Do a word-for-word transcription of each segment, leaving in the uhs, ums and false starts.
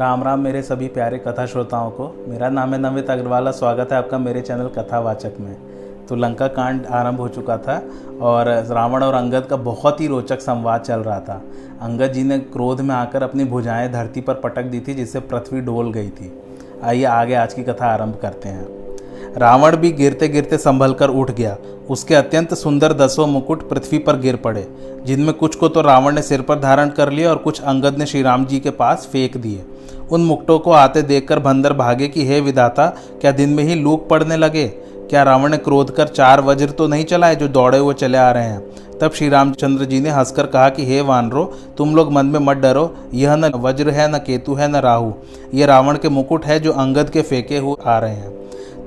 राम राम मेरे सभी प्यारे कथा श्रोताओं को। मेरा नाम है नवीत अग्रवाल। स्वागत है आपका मेरे चैनल कथावाचक में। तो लंका कांड आरंभ हो चुका था और रावण और अंगद का बहुत ही रोचक संवाद चल रहा था। अंगद जी ने क्रोध में आकर अपनी भुजाएं धरती पर पटक दी थी, जिससे पृथ्वी डोल गई थी। आइए आगे आज की कथा आरंभ करते हैं। रावण भी गिरते गिरते संभल कर उठ गया। उसके अत्यंत सुंदर दसों मुकुट पृथ्वी पर गिर पड़े, जिनमें कुछ को तो रावण ने सिर पर धारण कर लिए और कुछ अंगद ने श्री राम जी के पास फेंक दिए। उन मुकुटों को आते देखकर बंदर भागे कि हे विधाता, क्या दिन में ही लूक पड़ने लगे? क्या रावण ने क्रोध कर चार वज्र तो नहीं चलाए जो दौड़े हुए चले आ रहे हैं? तब श्री रामचंद्र जी ने हंसकर कहा कि हे वानरो, तुम लोग मन में मत डरो। यह न वज्र है, न केतु है, न राहु। ये रावण के मुकुट है जो अंगद के फेंके हुए आ रहे हैं।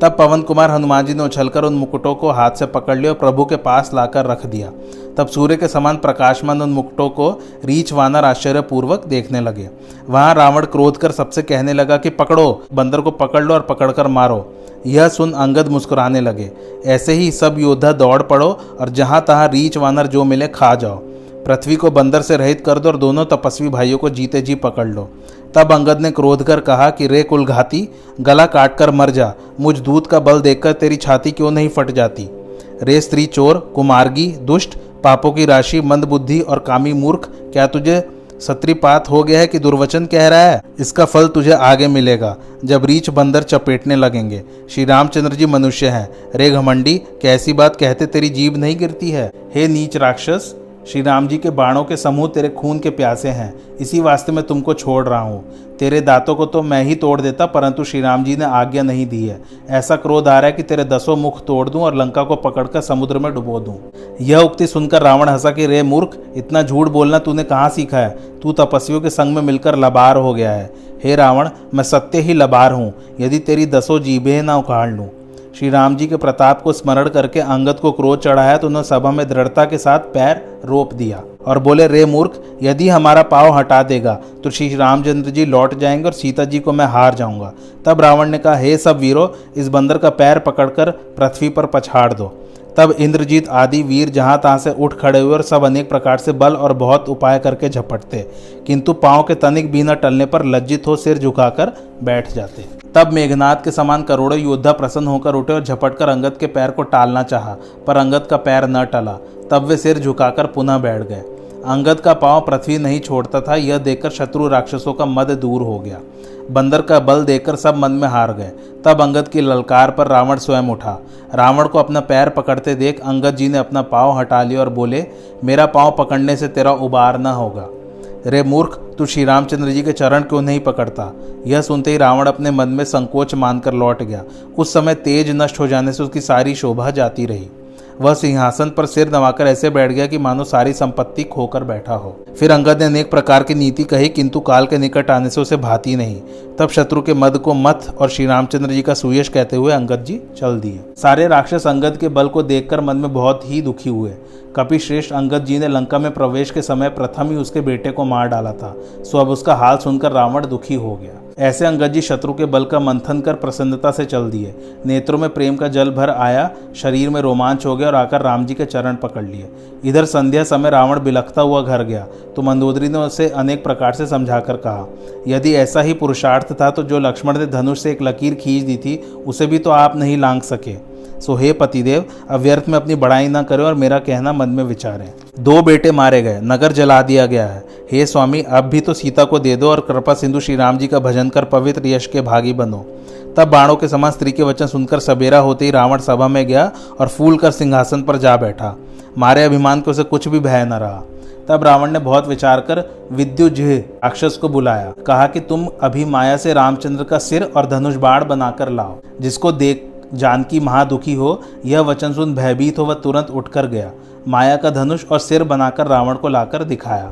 तब पवन कुमार हनुमान जी ने उछलकर उन मुकुटों को हाथ से पकड़ लिया और प्रभु के पास लाकर रख दिया। तब सूर्य के समान प्रकाशमान उन मुकुटों को रीछ वानर आश्चर्यपूर्वक देखने लगे। वहाँ रावण क्रोध कर सबसे कहने लगा कि पकड़ो, बंदर को पकड़ लो और पकड़कर मारो। यह सुन अंगद मुस्कुराने लगे। ऐसे ही सब योद्धा दौड़ पड़ो और जहाँ तहाँ रीछ वानर जो मिले खा जाओ। पृथ्वी को बंदर से रहित कर दो और दोनों तपस्वी भाइयों को जीते जी पकड़ लो। तब अंगद ने क्रोध कर कहा कि रे कुलघाती, गला काट कर मर जा। मुझ दूध का बल देखकर तेरी छाती क्यों नहीं फट जाती? रे स्त्री चोर, कुमार्गी, दुष्ट, पापों की राशि, मंदबुद्धि और कामी मूर्ख, क्या तुझे सत्रीपात हो गया है कि दुर्वचन कह रहा है? इसका फल तुझे आगे मिलेगा जब रीछ बंदर चपेटने लगेंगे। श्री रामचंद्र जी मनुष्य हैं। रे घमंडी, कैसी बात कहते तेरी जीभ नहीं गिरती है? हे नीच राक्षस, श्री राम जी के बाणों के समूह तेरे खून के प्यासे हैं। इसी वास्ते मैं तुमको छोड़ रहा हूँ। तेरे दांतों को तो मैं ही तोड़ देता, परंतु श्री राम जी ने आज्ञा नहीं दी है। ऐसा क्रोध आ रहा है कि तेरे दसों मुख तोड़ दूँ और लंका को पकड़कर समुद्र में डुबो दूँ। यह उक्ति सुनकर रावण हंसा कि रे मूर्ख, इतना झूठ बोलना तूने कहाँ सीखा है? तू तपस्वियों के संग में मिलकर लबार हो गया है। हे रावण, मैं सत्य ही लबार हूँ, यदि तेरी दसों जीभें ना उखाड़ लूँ। श्री राम जी के प्रताप को स्मरण करके अंगद को क्रोध चढ़ाया तो उन्होंने सभा में दृढ़ता के साथ पैर रोप दिया और बोले, रे मूर्ख, यदि हमारा पाँव हटा देगा तो श्री रामचंद्र जी लौट जाएंगे और सीता जी को मैं हार जाऊंगा। तब रावण ने कहा, हे सब वीरों, इस बंदर का पैर पकड़कर पृथ्वी पर पछाड़ दो। तब इंद्रजीत आदि वीर जहाँ तहाँ से उठ खड़े हुए और सब अनेक प्रकार से बल और बहुत उपाय करके झपटते, किंतु पाँव के तनिक भी न टलने पर लज्जित हो सिर झुकाकर बैठ जाते। तब मेघनाथ के समान करोड़ों योद्धा प्रसन्न होकर उठे और झपटकर अंगद के पैर को टालना चाहा, पर अंगद का पैर न टला। तब वे सिर झुकाकर पुनः बैठ गए। अंगद का पाँव पृथ्वी नहीं छोड़ता था। यह देखकर शत्रु राक्षसों का मद दूर हो गया। बंदर का बल देखकर सब मन में हार गए। तब अंगद की ललकार पर रावण स्वयं उठा। रावण को अपना पैर पकड़ते देख अंगद जी ने अपना पाँव हटा लिया और बोले, मेरा पाँव पकड़ने से तेरा उबार न होगा। रे मूर्ख, तू श्री रामचंद्र जी के चरण क्यों नहीं पकड़ता? यह सुनते ही रावण अपने मन में संकोच मानकर लौट गया। उस समय तेज नष्ट हो जाने से उसकी सारी शोभा जाती रही। वह सिंहासन पर सिर नवाकर ऐसे बैठ गया कि मानो सारी संपत्ति खोकर बैठा हो। फिर अंगद ने अनेक प्रकार की नीति कही, किंतु काल के निकट आने से उसे भाती नहीं। तब शत्रु के मद को मथ और श्री रामचंद्र जी का सुयश कहते हुए अंगद जी चल दिए। सारे राक्षस अंगद के बल को देखकर मन में बहुत ही दुखी हुए। कपिश्रेष्ठ अंगद जी ने लंका में प्रवेश के समय प्रथम ही उसके बेटे को मार डाला था, सो अब उसका हाल सुनकर रावण दुखी हो गया। ऐसे अंगद जी शत्रु के बल का मंथन कर प्रसन्नता से चल दिए। नेत्रों में प्रेम का जल भर आया, शरीर में रोमांच हो गया और आकर राम जी के चरण पकड़ लिए। इधर संध्या समय रावण बिलखता हुआ घर गया तो मंदोदरी ने उसे अनेक प्रकार से समझाकर कहा, यदि ऐसा ही पुरुषार्थ था तो जो लक्ष्मण ने धनुष से एक लकीर खींच दी थी उसे भी तो आप नहीं लांघ सके। सो हे पतिदेव, अव्यर्थ में अपनी बड़ाई ना करें और मेरा कहना मन में विचारें। दो बेटे मारे गए, नगर जला दिया गया है। हे स्वामी, अब भी तो सीता को दे दो और कृपा सिंधु श्री राम जी का भजन कर पवित्र यश के भागी बनो। तब बाणों के समान स्त्री के वचन सुनकर सबेरा होते ही रावण सभा में गया और फूल कर सिंहासन पर जा बैठा। मारे अभिमान को उसे कुछ भी भय न रहा। तब रावण ने बहुत विचार कर विद्युज्जिह्व राक्षस को बुलाया, कहा कि तुम अभी माया से रामचंद्र का सिर और धनुष बाण बनाकर लाओ। जिसको देख जानकी महादुखी हो, यह वचन सुन भयभीत हो वह तुरंत उठकर गया। माया का धनुष और सिर बनाकर रावण को लाकर दिखाया।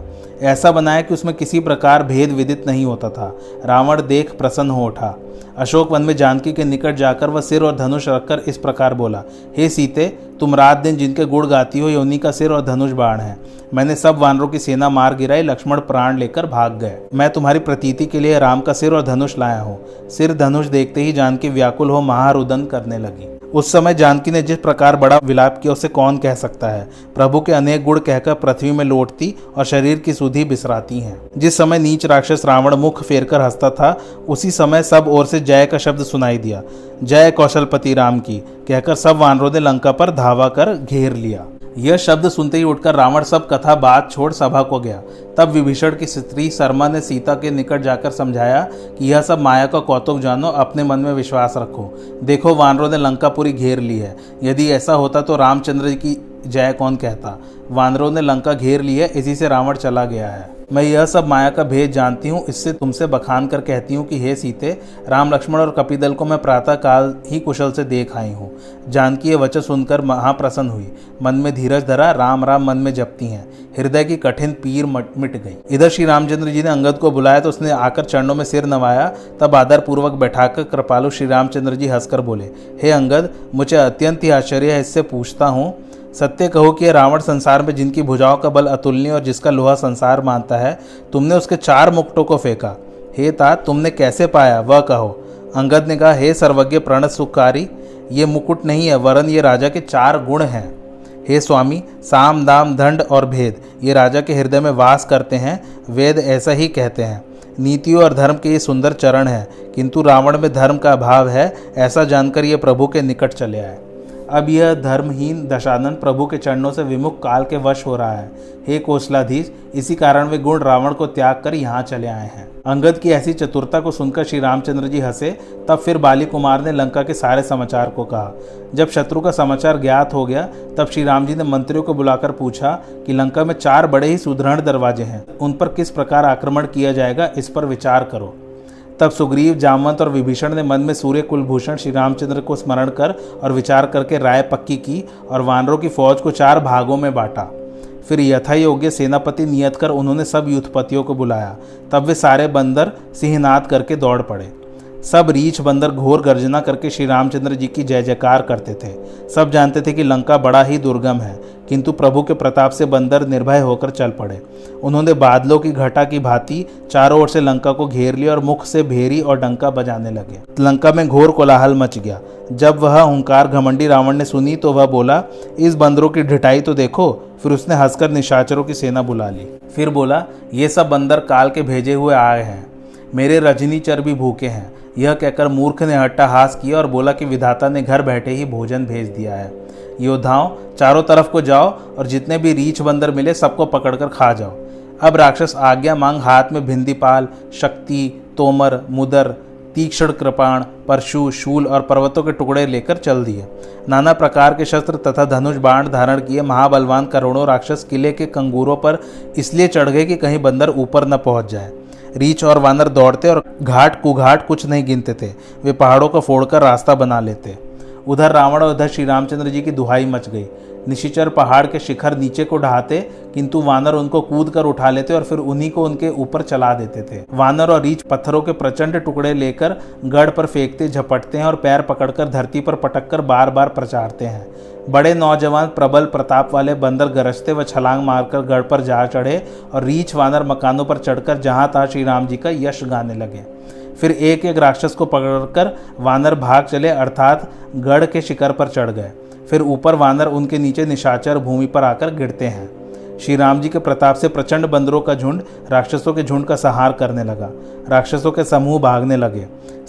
ऐसा बनाया कि उसमें किसी प्रकार भेद विदित नहीं होता था। रावण देख प्रसन्न हो उठा। अशोक वन में जानकी के निकट जाकर वह सिर और धनुष रखकर इस प्रकार बोला, हे सीते, तुम रात दिन जिनके गुण गाती हो, ये उन्हीं का सिर और धनुष बाण है। मैंने सब वानरों की सेना मार गिराई, लक्ष्मण प्राण लेकर भाग गए। मैं तुम्हारी प्रतीति के लिए राम का सिर और धनुष लाया हूँ। सिर धनुष देखते ही जानकी व्याकुल हो महारुदन करने लगी। उस समय जानकी ने जिस प्रकार बड़ा विलाप किया, उसे कौन कह सकता है। प्रभु के अनेक गुण कहकर पृथ्वी में लौटती और शरीर की सुधि बिसराती हैं। जिस समय नीच राक्षस रावण मुख फेरकर हंसता था, उसी समय सब ओर से जय का शब्द सुनाई दिया। जय कौशलपति राम की कहकर सब वानरों ने लंका पर धावा कर घेर लिया। यह शब्द सुनते ही उठकर रावण सब कथा बात छोड़ सभा को गया। तब विभीषण की स्त्री सरमा ने सीता के निकट जाकर समझाया कि यह सब माया का कौतुक जानो, अपने मन में विश्वास रखो। देखो, वानरों ने लंका पूरी घेर ली है। यदि ऐसा होता तो रामचंद्र जी की जय कौन कहता। वानरों ने लंका घेर ली है, इसी से रावण चला गया है। मैं यह सब माया का भेद जानती हूँ, इससे तुमसे बखान कर कहती हूँ कि हे सीते, राम लक्ष्मण और कपिदल को मैं प्रातः काल ही कुशल से देख आई हूँ। जानकी ये वचन सुनकर महाप्रसन्न हुई। मन में धीरज धरा, राम राम मन में जपती हैं। हृदय की कठिन पीर मिट गई। इधर श्री रामचंद्र जी ने अंगद को बुलाया तो उसने आकर चरणों में सिर नवाया। तब आदरपूर्वक बैठाकर कृपालु श्री रामचंद्र जी हंसकर बोले, हे अंगद, मुझे अत्यंत ही आश्चर्य है, इससे पूछता हूँ, सत्य कहो कि रावण संसार में जिनकी भुजाओं का बल अतुलनीय और जिसका लोहा संसार मानता है, तुमने उसके चार मुकुटों को फेंका। हे तात, तुमने कैसे पाया, वह कहो। अंगद ने कहा, हे सर्वज्ञ प्रणत सुखकारी, ये मुकुट नहीं है, वरन ये राजा के चार गुण हैं। हे स्वामी, साम दाम दंड और भेद ये राजा के हृदय में वास करते हैं। वेद ऐसा ही कहते हैं। नीतियों और धर्म के ये सुंदर चरण हैं, किंतु रावण में धर्म का अभाव है। ऐसा जानकर ये प्रभु के निकट चले आए। अब यह धर्महीन दशानन प्रभु के चरणों से विमुख काल के वश हो रहा है। हे कोसलाधीश, इसी कारण वे गुण रावण को त्याग कर यहाँ चले आए हैं। अंगद की ऐसी चतुरता को सुनकर श्री रामचंद्र जी हंसे। तब फिर बाली कुमार ने लंका के सारे समाचार को कहा। जब शत्रु का समाचार ज्ञात हो गया, तब श्री राम जी ने मंत्रियों को बुलाकर पूछा कि लंका में चार बड़े ही सुदृढ़ दरवाजे हैं, उन पर किस प्रकार आक्रमण किया जाएगा, इस पर विचार करो। तब सुग्रीव, जामवंत और विभीषण ने मन में सूर्य कुलभूषण श्री रामचंद्र को स्मरण कर और विचार करके राय पक्की की और वानरों की फौज को चार भागों में बांटा। फिर यथा योग्य सेनापति नियत कर उन्होंने सब युद्धपतियों को बुलाया। तब वे सारे बंदर सिंहनाद करके दौड़ पड़े। सब रीछ बंदर घोर गर्जना करके श्री रामचंद्र जी की जय जयकार करते थे। सब जानते थे कि लंका बड़ा ही दुर्गम है, किंतु प्रभु के प्रताप से बंदर निर्भय होकर चल पड़े। उन्होंने बादलों की घटा की भांति चारों ओर से लंका को घेर लिया और मुख से भेरी और डंका बजाने लगे। लंका में घोर कोलाहल मच गया। जब वह हुंकार घमंडी रावण ने सुनी तो वह बोला, इस बंदरों की ढिठाई तो देखो। फिर उसने हंसकर निशाचरों की सेना बुला ली। फिर बोला, ये सब बंदर काल के भेजे हुए आए हैं, मेरे रजनीचर भी भूखे हैं। यह कहकर मूर्ख ने अट्टहास किया और बोला कि विधाता ने घर बैठे ही भोजन भेज दिया है। योद्धाओं, चारों तरफ को जाओ और जितने भी रीछ बंदर मिले सबको पकड़कर खा जाओ। अब राक्षस आज्ञा मांग हाथ में भिंदीपाल, शक्ति, तोमर, मुदर, तीक्ष्ण कृपाण, परशु, शूल और पर्वतों के टुकड़े लेकर चल दिए। नाना प्रकार के शस्त्र तथा धनुष बाण धारण किए महाबलवान करोड़ों राक्षस किले के कंगूरों पर इसलिए चढ़ गए कि कहीं बंदर ऊपर न पहुंच जाए। रीछ और वानर दौड़ते और घाट कुघाट कुछ नहीं गिनते थे। वे पहाड़ों को फोड़कर रास्ता बना लेते। उधर रावण और उधर श्री रामचंद्र जी की दुहाई मच गई। निशिचर पहाड़ के शिखर नीचे को ढहाते, किंतु वानर उनको कूद कर उठा लेते और फिर उन्हीं को उनके ऊपर चला देते थे। वानर और रीछ पत्थरों के प्रचंड टुकड़े लेकर गढ़ पर फेंकते, झपटते हैं और पैर पकड़कर धरती पर पटक कर बार बार प्रचारते हैं। बड़े नौजवान प्रबल प्रताप वाले बंदर गरजते व छलांग मारकर गढ़ पर जा चढ़े और रीछ वानर मकानों पर चढ़कर जहां तहां श्री राम जी का यश गाने लगे। फिर एक एक राक्षस को पकड़कर वानर भाग चले, अर्थात गढ़ के शिखर पर चढ़ गए। फिर ऊपर वानर, उनके नीचे निशाचर भूमि पर आकर गिरते हैं। श्री राम जी के प्रताप से प्रचंड बंदरों का झुंड राक्षसों के झुंड का संहार करने लगा। राक्षसों के समूह भागने लगे।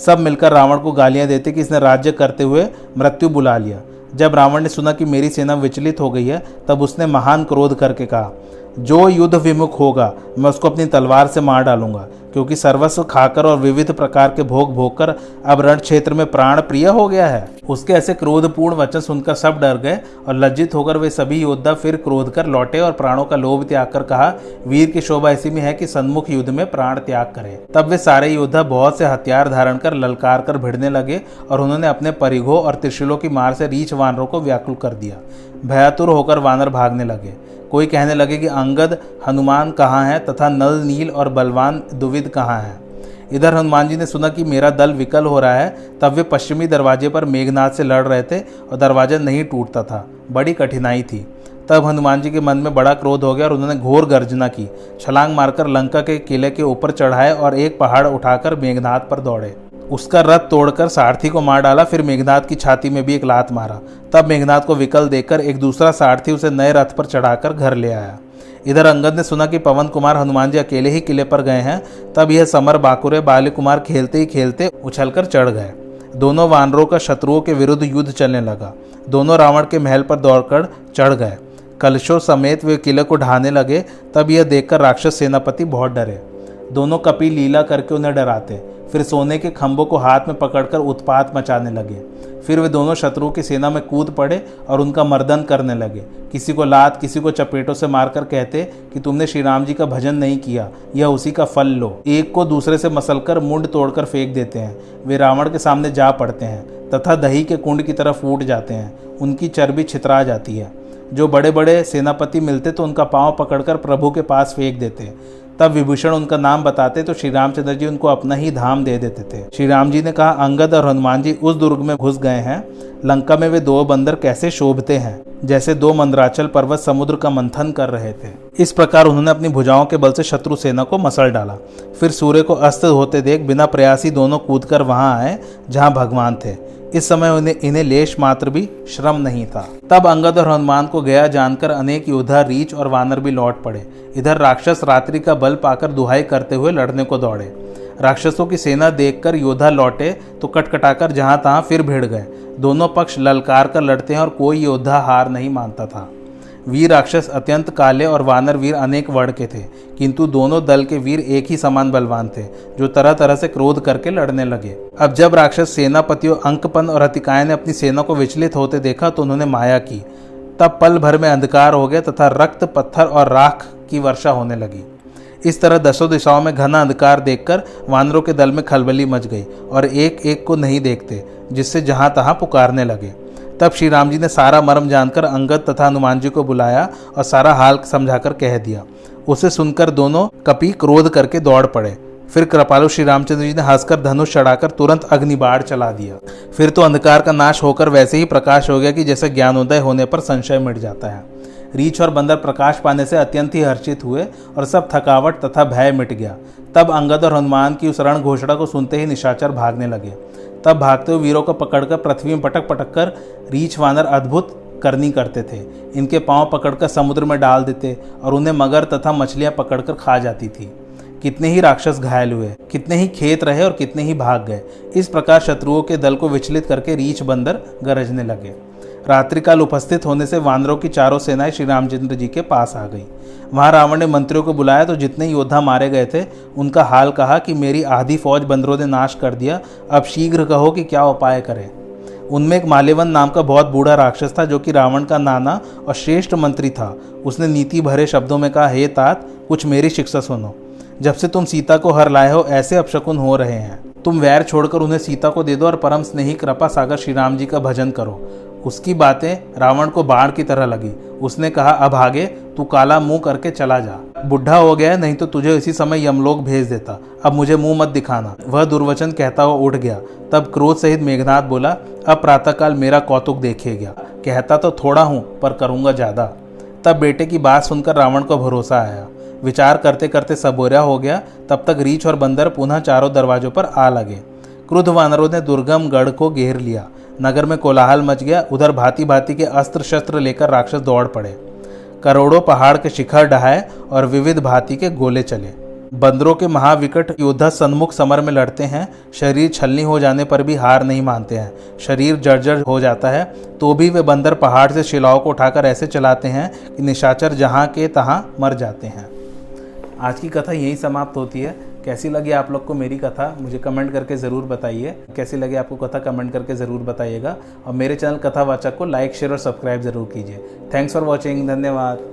सब मिलकर रावण को गालियां देते कि इसने राज्य करते हुए मृत्यु बुला लिया। जब रावण ने सुना कि मेरी सेना विचलित हो गई है तब उसने महान क्रोध करके कहा, जो युद्ध विमुख होगा मैं उसको अपनी तलवार से मार डालूंगा, क्योंकि सर्वस्व खाकर और विविध प्रकार के भोग भोगकर अब रण क्षेत्र में प्राण प्रिय हो गया है। उसके ऐसे क्रोधपूर्ण वचन सुनकर सब डर गए और लज्जित होकर वे सभी योद्धा फिर क्रोध कर लौटे और प्राणों का लोभ त्याग कर कहा, वीर की शोभा ऐसी में है कि सन्मुख युद्ध में प्राण त्याग करे। तब वे सारे योद्धा बहुत से हथियार धारण कर ललकार कर भिड़ने लगे और उन्होंने अपने परिघों और त्रिशूलों की मार से रीछ वानरों को व्याकुल कर दिया। भयातुर होकर वानर भागने लगे। कोई कहने लगे कि अंगद हनुमान कहाँ है तथा नल नील और बलवान दुविद कहाँ है। इधर हनुमान जी ने सुना कि मेरा दल विकल हो रहा है, तब वे पश्चिमी दरवाजे पर मेघनाथ से लड़ रहे थे और दरवाज़ा नहीं टूटता था, बड़ी कठिनाई थी। तब हनुमान जी के मन में बड़ा क्रोध हो गया और उन्होंने घोर गर्जना की, छलांग मारकर लंका के किले के ऊपर चढ़ाए और एक पहाड़ उठाकर मेघनाथ पर दौड़े। उसका रथ तोड़कर सारथी को मार डाला, फिर मेघनाथ की छाती में भी एक लात मारा। तब मेघनाथ को विकल देखकर एक दूसरा सारथी उसे नए रथ पर चढ़ाकर घर ले आया। इधर अंगद ने सुना कि पवन कुमार हनुमान जी अकेले ही किले पर गए हैं। तब यह समर बाकुरे बाल कुमार खेलते ही खेलते उछलकर चढ़ गए। दोनों वानरों का शत्रुओं के विरुद्ध युद्ध चलने लगा। दोनों रावण के महल पर दौड़कर चढ़ गए। कलशों समेत वे किले को ढहाने लगे। तब यह देखकर राक्षस सेनापति बहुत डरे। दोनों कपी लीला करके उन्हें डराते, फिर सोने के खंभों को हाथ में पकड़कर उत्पात मचाने लगे। फिर वे दोनों शत्रुओं की सेना में कूद पड़े और उनका मर्दन करने लगे। किसी को लात किसी को चपेटों से मारकर कहते कि तुमने श्री राम जी का भजन नहीं किया, यह उसी का फल लो। एक को दूसरे से मसलकर मुंड तोड़कर फेंक देते हैं। वे रावण के सामने जा पड़ते हैं तथा दही के कुंड की तरफ फूट जाते हैं। उनकी चर्बी छितरा जाती है। जो बड़े बड़े सेनापति मिलते तो उनका पाँव पकड़कर प्रभु के पास फेंक देते। तब विभीषण उनका नाम बताते तो श्री रामचंद्र जी उनको अपना ही धाम दे देते थे। श्री राम जी ने कहा, अंगद और हनुमान जी उस दुर्ग में घुस गए हैं। लंका में वे दो बंदर कैसे शोभते हैं, जैसे दो मंदराचल पर्वत समुद्र का मंथन कर रहे थे। इस प्रकार उन्होंने अपनी भुजाओं के बल से शत्रु सेना को मसल डाला। फिर सूर्य को अस्त होते देख बिना प्रयास ही दोनों कूदकर वहां आए जहां भगवान थे। इस समय उन्हें इन्हें लेश मात्र भी श्रम नहीं था। तब अंगद और हनुमान को गया जानकर अनेक योद्धा रीछ और वानर भी लौट पड़े। इधर राक्षस रात्रि का बल पाकर दुहाई करते हुए लड़ने को दौड़े। राक्षसों की सेना देखकर योद्धा लौटे तो कटकटाकर जहां तहां फिर भिड़ गए। दोनों पक्ष ललकार कर लड़ते हैं और कोई योद्धा हार नहीं मानता था। वीर राक्षस अत्यंत काले और वानर वीर अनेक वर्ण के थे, किंतु दोनों दल के वीर एक ही समान बलवान थे, जो तरह तरह से क्रोध करके लड़ने लगे। अब जब राक्षस सेनापतियों अंकपन और हतिकाय ने अपनी सेना को विचलित होते देखा तो उन्होंने माया की। तब पल भर में अंधकार हो गया तथा रक्त पत्थर और राख की वर्षा होने लगी। इस तरह दसों दिशाओं में घना अंधकार देखकर वानरों के दल में खलबली मच गई और एक एक को नहीं देखते, जिससे जहां तहां पुकारने लगे। तब श्री राम जी ने सारा मर्म जानकर अंगद तथा हनुमान जी को बुलाया और सारा हाल समझाकर कह दिया। उसे सुनकर दोनों कपी क्रोध करके दौड़ पड़े। फिर कृपालु श्री रामचंद्र जी ने हंसकर धनुष चढ़ाकर तुरंत अग्निबाण चला दिया। फिर तो अंधकार का नाश होकर वैसे ही प्रकाश हो गया कि जैसे ज्ञानोदय होने पर संशय मिट जाता है। रीछ और बंदर प्रकाश पाने से अत्यंत ही हर्षित हुए और सब थकावट तथा भय मिट गया। तब अंगद और हनुमान की उस रण घोषणा को सुनते ही निशाचर भागने लगे। तब भागते हुए वीरों को पकड़कर पृथ्वी में पटक पटक कर रीछ वानर अद्भुत करनी करते थे। इनके पांव पकड़कर समुद्र में डाल देते और उन्हें मगर तथा मछलियां पकड़कर खा जाती थी। कितने ही राक्षस घायल हुए, कितने ही खेत रहे और कितने ही भाग गए। इस प्रकार शत्रुओं के दल को विचलित करके रीछ बंदर गरजने लगे। रात्रिकाल उपस्थित होने से वानरों की चारों सेनाएं श्री रामचंद्र जी के पास आ गई। वहाँ रावण ने मंत्रियों को बुलाया तो जितने योद्धा मारे गए थे उनका हाल कहा कि मेरी आधी फौज बंदरों ने नाश कर दिया, अब शीघ्र कहो कि क्या उपाय करें। उनमें एक माल्यवन नाम का बहुत बूढ़ा राक्षस था, जो कि रावण का नाना और श्रेष्ठ मंत्री था। उसने नीति भरे शब्दों में कहा, हे तात, कुछ मेरी शिक्षा सुनो। जब से तुम सीता को हर लाए हो ऐसे अपशकुन हो रहे हैं। तुम वैर छोड़कर उन्हें सीता को दे दो और परम स्नेही कृपा सागर श्री राम जी का भजन करो। उसकी बातें रावण को बाण की तरह लगी। उसने कहा, अब आगे तू काला मुंह करके चला जा, बुढ़ा हो गया है, नहीं तो तुझे इसी समय यमलोक भेज देता। अब मुझे मुंह मत दिखाना। वह दुर्वचन कहता हुआ उठ गया। तब क्रोध सहित मेघनाथ बोला, अब प्रातःकाल मेरा कौतुक देखेगा। कहता तो थोड़ा हूँ पर करूँगा ज़्यादा। तब बेटे की बात सुनकर रावण को भरोसा आया। विचार करते करते सबोरा हो गया। तब तक रीछ और बंदर पुनः चारों दरवाजों पर आ लगे। क्रुद्ध वानरों ने दुर्गम गढ़ को घेर लिया। नगर में कोलाहल मच गया। उधर भांति भांति के अस्त्र शस्त्र लेकर राक्षस दौड़ पड़े। करोड़ों पहाड़ के शिखर ढहाए और विविध भांति के गोले चले। बंदरों के महाविकट योद्धा सन्मुख समर में लड़ते हैं। शरीर छलनी हो जाने पर भी हार नहीं मानते हैं। शरीर जर्जर हो जाता है तो भी वे बंदर पहाड़ से शिलाओं को उठाकर ऐसे चलाते हैं कि निशाचर जहाँ के तहाँ मर जाते हैं। आज की कथा यहीं समाप्त होती है। कैसी लगी आप लोग को मेरी कथा मुझे कमेंट करके ज़रूर बताइए। कैसी लगी आपको कथा कमेंट करके ज़रूर बताइएगा और मेरे चैनल कथावाचक को लाइक शेयर और सब्सक्राइब ज़रूर कीजिए। Thanks for watching. धन्यवाद।